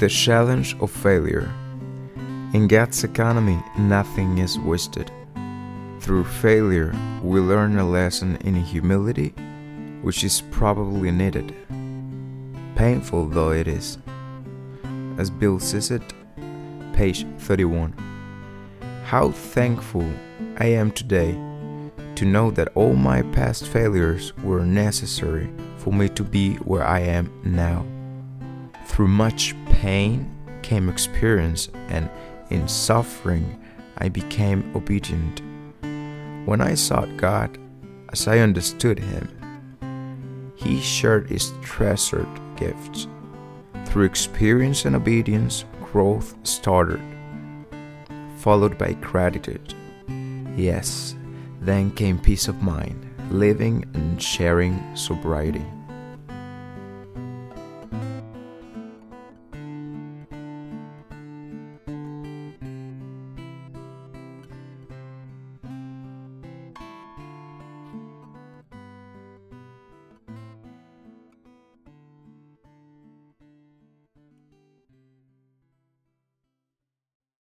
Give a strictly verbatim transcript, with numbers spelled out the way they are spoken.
the challenge of failure. In God's economy, nothing is wasted. Through failure, we learn a lesson in humility, which is probably needed. Painful though it is. As Bill Sees It, page thirty-one. How thankful I am today to know that all my past failures were necessary for me to be where I am now. Through much pain came experience, and in suffering I became obedient. When I sought God, as I understood Him, He shared His treasured gifts. Through experience and obedience, growth started, followed by gratitude. Yes, then came peace of mind, living and sharing sobriety.